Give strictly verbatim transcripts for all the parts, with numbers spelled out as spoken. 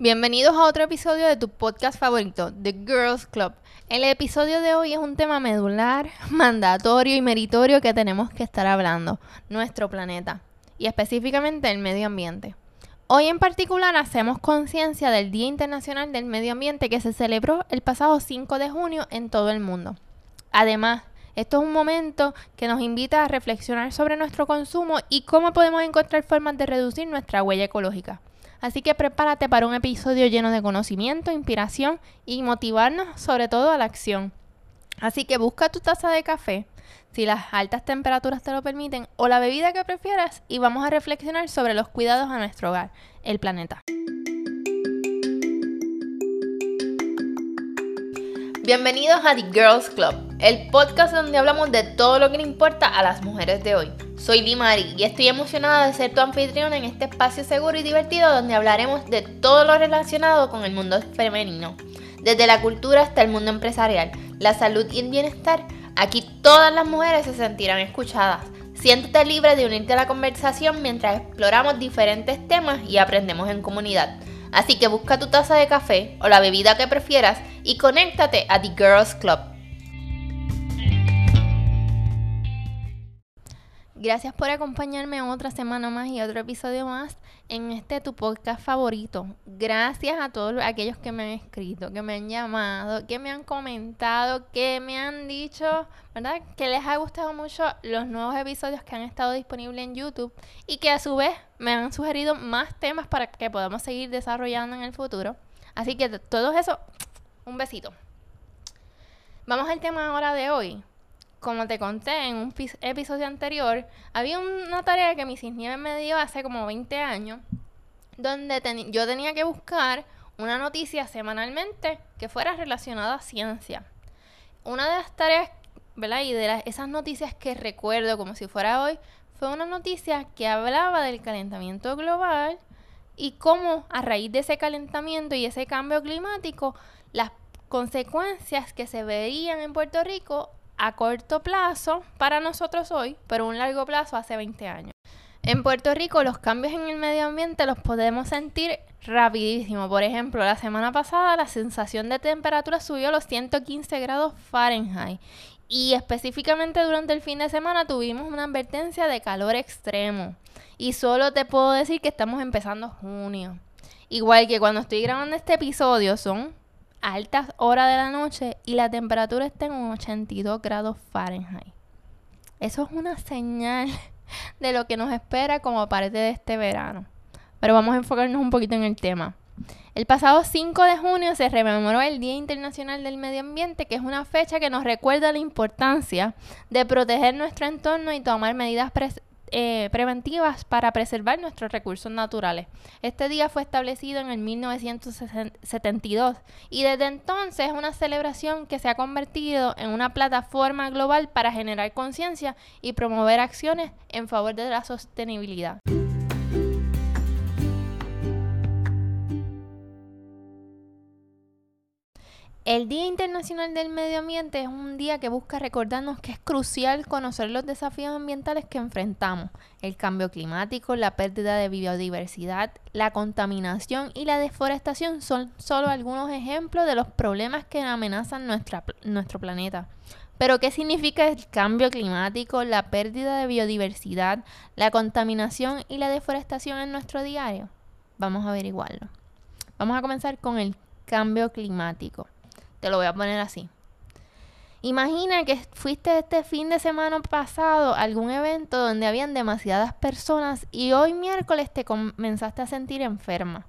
Bienvenidos a otro episodio de tu podcast favorito, The Girls Club. El episodio de hoy es un tema medular, mandatorio y meritorio que tenemos que estar hablando, nuestro planeta, y específicamente el medio ambiente. Hoy en particular hacemos conciencia del Día Internacional del Medio Ambiente que se celebró el pasado cinco de junio en todo el mundo. Además, esto es un momento que nos invita a reflexionar sobre nuestro consumo y cómo podemos encontrar formas de reducir nuestra huella ecológica. Así que prepárate para un episodio lleno de conocimiento, inspiración y motivarnos sobre todo a la acción. Así que busca tu taza de café, si las altas temperaturas te lo permiten, o la bebida que prefieras, y vamos a reflexionar sobre los cuidados a nuestro hogar, el planeta. Bienvenidos a The Girls Club, el podcast donde hablamos de todo lo que le importa a las mujeres de hoy. Soy Dimari y estoy emocionada de ser tu anfitriona en este espacio seguro y divertido donde hablaremos de todo lo relacionado con el mundo femenino. Desde la cultura hasta el mundo empresarial, la salud y el bienestar, aquí todas las mujeres se sentirán escuchadas. Siéntete libre de unirte a la conversación mientras exploramos diferentes temas y aprendemos en comunidad. Así que busca tu taza de café o la bebida que prefieras y conéctate a The Girls Club. Gracias por acompañarme otra semana más y otro episodio más en este tu podcast favorito. Gracias a todos aquellos que me han escrito, que me han llamado, que me han comentado, que me han dicho, ¿verdad?, que les ha gustado mucho los nuevos episodios que han estado disponibles en YouTube y que a su vez me han sugerido más temas para que podamos seguir desarrollando en el futuro. Así que todo eso, un besito. Vamos al tema ahora de hoy. Como te conté en un episodio anterior, había una tarea que mi Cisnieves me dio hace como veinte años, donde ten- yo tenía que buscar una noticia semanalmente que fuera relacionada a ciencia. Una de las tareas, ¿verdad?, y de las, esas noticias que recuerdo como si fuera hoy, fue una noticia que hablaba del calentamiento global y cómo a raíz de ese calentamiento y ese cambio climático, las consecuencias que se verían en Puerto Rico a corto plazo para nosotros hoy, pero a un largo plazo hace veinte años. En Puerto Rico los cambios en el medio ambiente los podemos sentir rapidísimo. Por ejemplo, la semana pasada la sensación de temperatura subió a los ciento quince grados Fahrenheit y específicamente durante el fin de semana tuvimos una advertencia de calor extremo y solo te puedo decir que estamos empezando junio. Igual que cuando estoy grabando este episodio son a altas horas de la noche y la temperatura está en ochenta y dos grados Fahrenheit. Eso es una señal de lo que nos espera como parte de este verano. Pero vamos a enfocarnos un poquito en el tema. El pasado cinco de junio se rememoró el Día Internacional del Medio Ambiente, que es una fecha que nos recuerda la importancia de proteger nuestro entorno y tomar medidas pre- eh, preventivas para preservar nuestros recursos naturales. Este día fue establecido en el mil novecientos setenta y dos y desde entonces es una celebración que se ha convertido en una plataforma global para generar conciencia y promover acciones en favor de la sostenibilidad. El Día Internacional del Medio Ambiente es un día que busca recordarnos que es crucial conocer los desafíos ambientales que enfrentamos: el cambio climático, la pérdida de biodiversidad, la contaminación y la deforestación son solo algunos ejemplos de los problemas que amenazan nuestra, nuestro planeta. Pero ¿qué significa el cambio climático, la pérdida de biodiversidad, la contaminación y la deforestación en nuestro diario? Vamos a averiguarlo. Vamos a comenzar con el cambio climático. Te lo voy a poner así. Imagina que fuiste este fin de semana pasado a algún evento donde habían demasiadas personas y hoy miércoles te comenzaste a sentir enferma.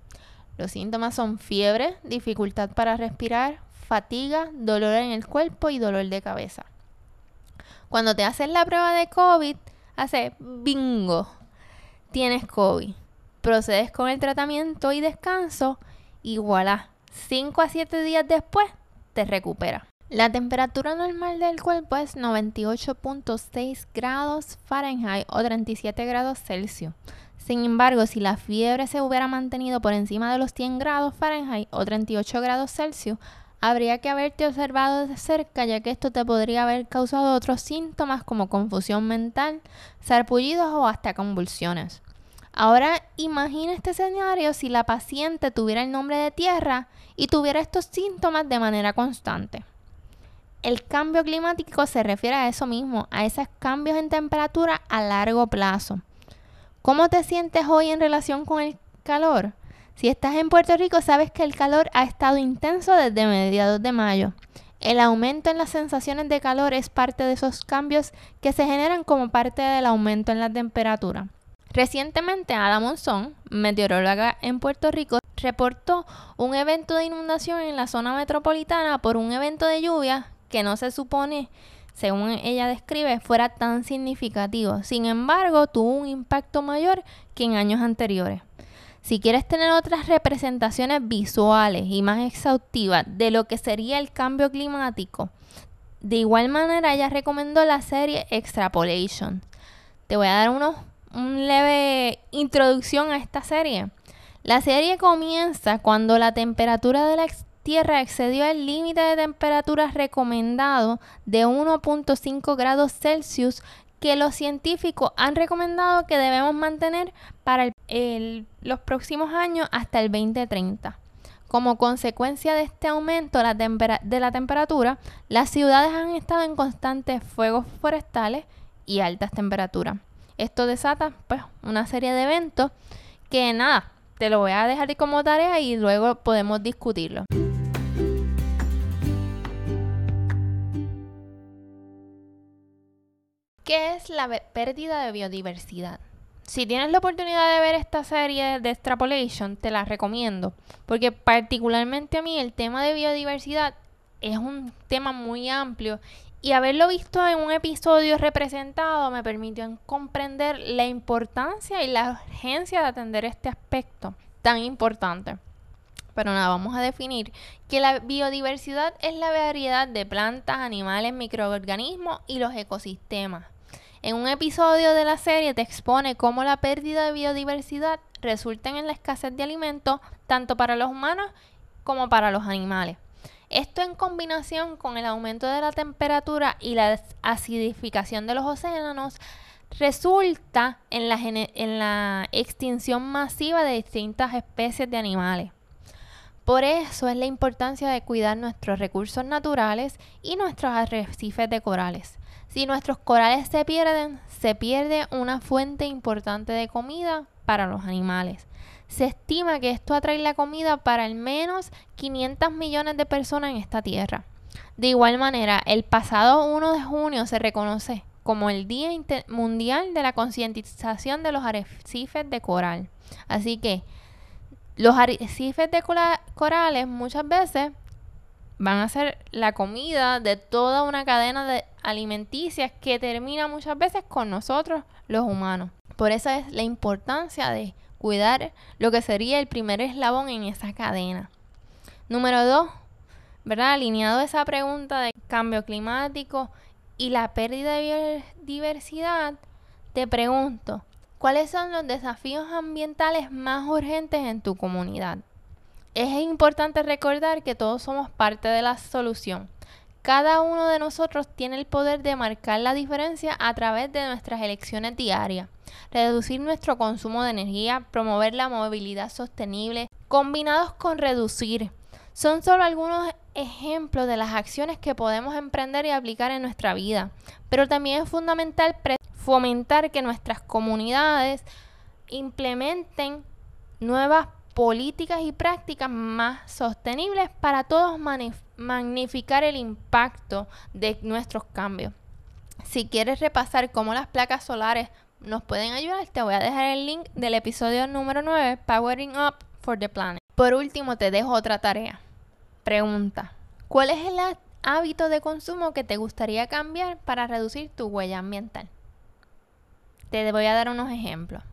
Los síntomas son fiebre, dificultad para respirar, fatiga, dolor en el cuerpo y dolor de cabeza. Cuando te haces la prueba de COVID, haces bingo. Tienes COVID. Procedes con el tratamiento y descanso y voilà. cinco a siete días después, te recupera. La temperatura normal del cuerpo es noventa y ocho punto seis grados Fahrenheit o treinta y siete grados Celsius. Sin embargo, si la fiebre se hubiera mantenido por encima de los cien grados Fahrenheit o treinta y ocho grados Celsius, habría que haberte observado de cerca, ya que esto te podría haber causado otros síntomas como confusión mental, sarpullidos o hasta convulsiones. Ahora imagina este escenario si la paciente tuviera el nombre de tierra y tuviera estos síntomas de manera constante. El cambio climático se refiere a eso mismo, a esos cambios en temperatura a largo plazo. ¿Cómo te sientes hoy en relación con el calor? Si estás en Puerto Rico, sabes que el calor ha estado intenso desde mediados de mayo. El aumento en las sensaciones de calor es parte de esos cambios que se generan como parte del aumento en la temperatura. Recientemente, Ada Monzón, meteoróloga en Puerto Rico, reportó un evento de inundación en la zona metropolitana por un evento de lluvia que no se supone, según ella describe, fuera tan significativo. Sin embargo, tuvo un impacto mayor que en años anteriores. Si quieres tener otras representaciones visuales y más exhaustivas de lo que sería el cambio climático, de igual manera ella recomendó la serie Extrapolation. Te voy a dar unos Una leve introducción a esta serie. La serie comienza cuando la temperatura de la Tierra excedió el límite de temperatura recomendado de uno punto cinco grados Celsius que los científicos han recomendado que debemos mantener para el, el, los próximos años hasta el veinte treinta. Como consecuencia de este aumento la tempera- de la temperatura, las ciudades han estado en constantes fuegos forestales y altas temperaturas. Esto desata pues una serie de eventos que nada, te lo voy a dejar como tarea y luego podemos discutirlo. ¿Qué es la pérdida de biodiversidad? Si tienes la oportunidad de ver esta serie de Extrapolation, te la recomiendo, porque particularmente a mí el tema de biodiversidad es un tema muy amplio. Y haberlo visto en un episodio representado me permitió comprender la importancia y la urgencia de atender este aspecto tan importante. Pero nada, vamos a definir que la biodiversidad es la variedad de plantas, animales, microorganismos y los ecosistemas. En un episodio de la serie te expone cómo la pérdida de biodiversidad resulta en la escasez de alimentos tanto para los humanos como para los animales. Esto en combinación con el aumento de la temperatura y la acidificación de los océanos resulta en la, en la extinción masiva de distintas especies de animales. Por eso es la importancia de cuidar nuestros recursos naturales y nuestros arrecifes de corales. Si nuestros corales se pierden, se pierde una fuente importante de comida para los animales. Se estima que esto atrae la comida para al menos quinientos millones de personas en esta tierra. De igual manera, el pasado uno de junio se reconoce como el Día Inter- Mundial de la Concientización de los Arrecifes de Coral. Así que los arrecifes de cora- corales muchas veces van a ser la comida de toda una cadena de alimenticias que termina muchas veces con nosotros los humanos. Por eso es la importancia de cuidar lo que sería el primer eslabón en esa cadena. Número dos, ¿verdad? Alineado a esa pregunta de cambio climático y la pérdida de biodiversidad, te pregunto, ¿cuáles son los desafíos ambientales más urgentes en tu comunidad? Es importante recordar que todos somos parte de la solución. Cada uno de nosotros tiene el poder de marcar la diferencia a través de nuestras elecciones diarias, reducir nuestro consumo de energía, promover la movilidad sostenible, combinados con reducir. Son solo algunos ejemplos de las acciones que podemos emprender y aplicar en nuestra vida, pero también es fundamental fomentar que nuestras comunidades implementen nuevas políticas y prácticas más sostenibles para todos magnificar el impacto de nuestros cambios. Si quieres repasar cómo las placas solares nos pueden ayudar, te voy a dejar el link del episodio número nueve, Powering Up for the Planet. Por último, te dejo otra tarea. Pregunta: ¿cuál es el hábito de consumo que te gustaría cambiar para reducir tu huella ambiental? Te voy a dar unos ejemplos.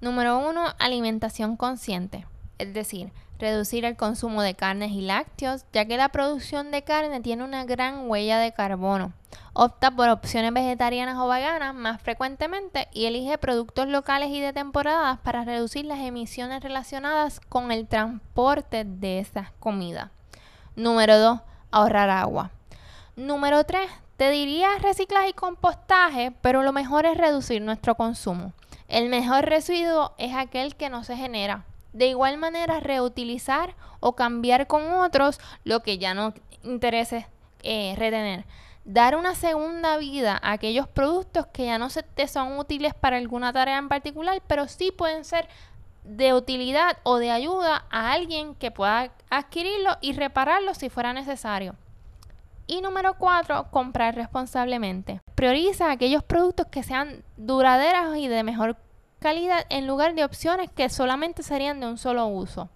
Número uno, alimentación consciente. Es decir, reducir el consumo de carnes y lácteos, ya que la producción de carne tiene una gran huella de carbono. Opta por opciones vegetarianas o veganas más frecuentemente y elige productos locales y de temporada para reducir las emisiones relacionadas con el transporte de esas comidas. Número dos, ahorrar agua. Número tres, te diría reciclaje y compostaje, pero lo mejor es reducir nuestro consumo. El mejor residuo es aquel que no se genera. De igual manera, reutilizar o cambiar con otros lo que ya no interese eh, retener. Dar una segunda vida a aquellos productos que ya no se te son útiles para alguna tarea en particular, pero sí pueden ser de utilidad o de ayuda a alguien que pueda adquirirlo y repararlo si fuera necesario. Y número cuatro, comprar responsablemente. Prioriza aquellos productos que sean duraderos y de mejor calidad en lugar de opciones que solamente serían de un solo uso.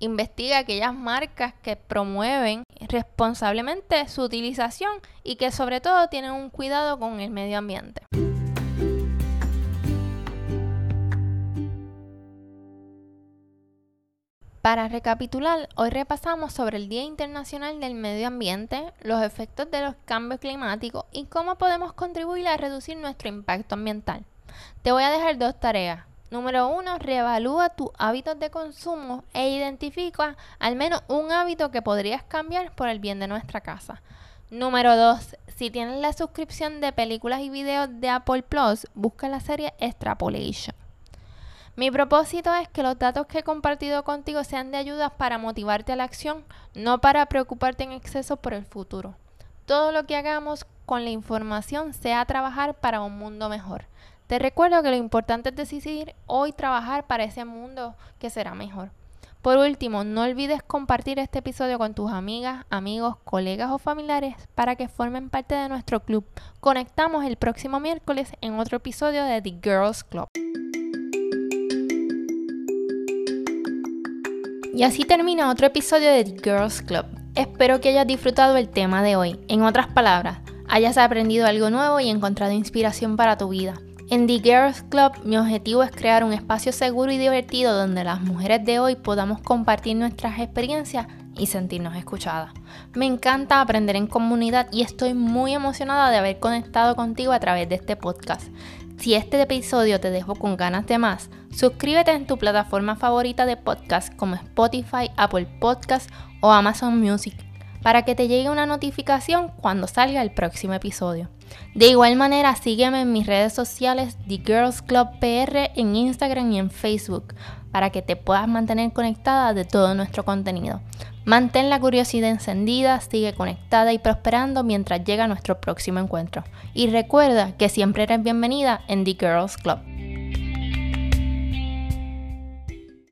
Investiga aquellas marcas que promueven responsablemente su utilización y que sobre todo tienen un cuidado con el medio ambiente. Para recapitular, hoy repasamos sobre el Día Internacional del Medio Ambiente, los efectos de los cambios climáticos y cómo podemos contribuir a reducir nuestro impacto ambiental. Te voy a dejar dos tareas. Número uno, reevalúa tus hábitos de consumo e identifica al menos un hábito que podrías cambiar por el bien de nuestra casa. Número dos, si tienes la suscripción de películas y videos de Apple Plus, busca la serie Extrapolation. Mi propósito es que los datos que he compartido contigo sean de ayuda para motivarte a la acción, no para preocuparte en exceso por el futuro. Todo lo que hagamos con la información sea trabajar para un mundo mejor. Te recuerdo que lo importante es decidir hoy trabajar para ese mundo que será mejor. Por último, no olvides compartir este episodio con tus amigas, amigos, colegas o familiares para que formen parte de nuestro club. Conectamos el próximo miércoles en otro episodio de The Girls Club. Y así termina otro episodio de The Girls Club. Espero que hayas disfrutado el tema de hoy. En otras palabras, hayas aprendido algo nuevo y encontrado inspiración para tu vida. En The Girls Club, mi objetivo es crear un espacio seguro y divertido donde las mujeres de hoy podamos compartir nuestras experiencias y sentirnos escuchadas. Me encanta aprender en comunidad y estoy muy emocionada de haber conectado contigo a través de este podcast. Si este episodio te dejó con ganas de más, suscríbete en tu plataforma favorita de podcast como Spotify, Apple Podcasts o Amazon Music para que te llegue una notificación cuando salga el próximo episodio. De igual manera, sígueme en mis redes sociales The Girls Club P R en Instagram y en Facebook para que te puedas mantener conectada de todo nuestro contenido. Mantén la curiosidad encendida, sigue conectada y prosperando mientras llega nuestro próximo encuentro. Y recuerda que siempre eres bienvenida en The Girls Club.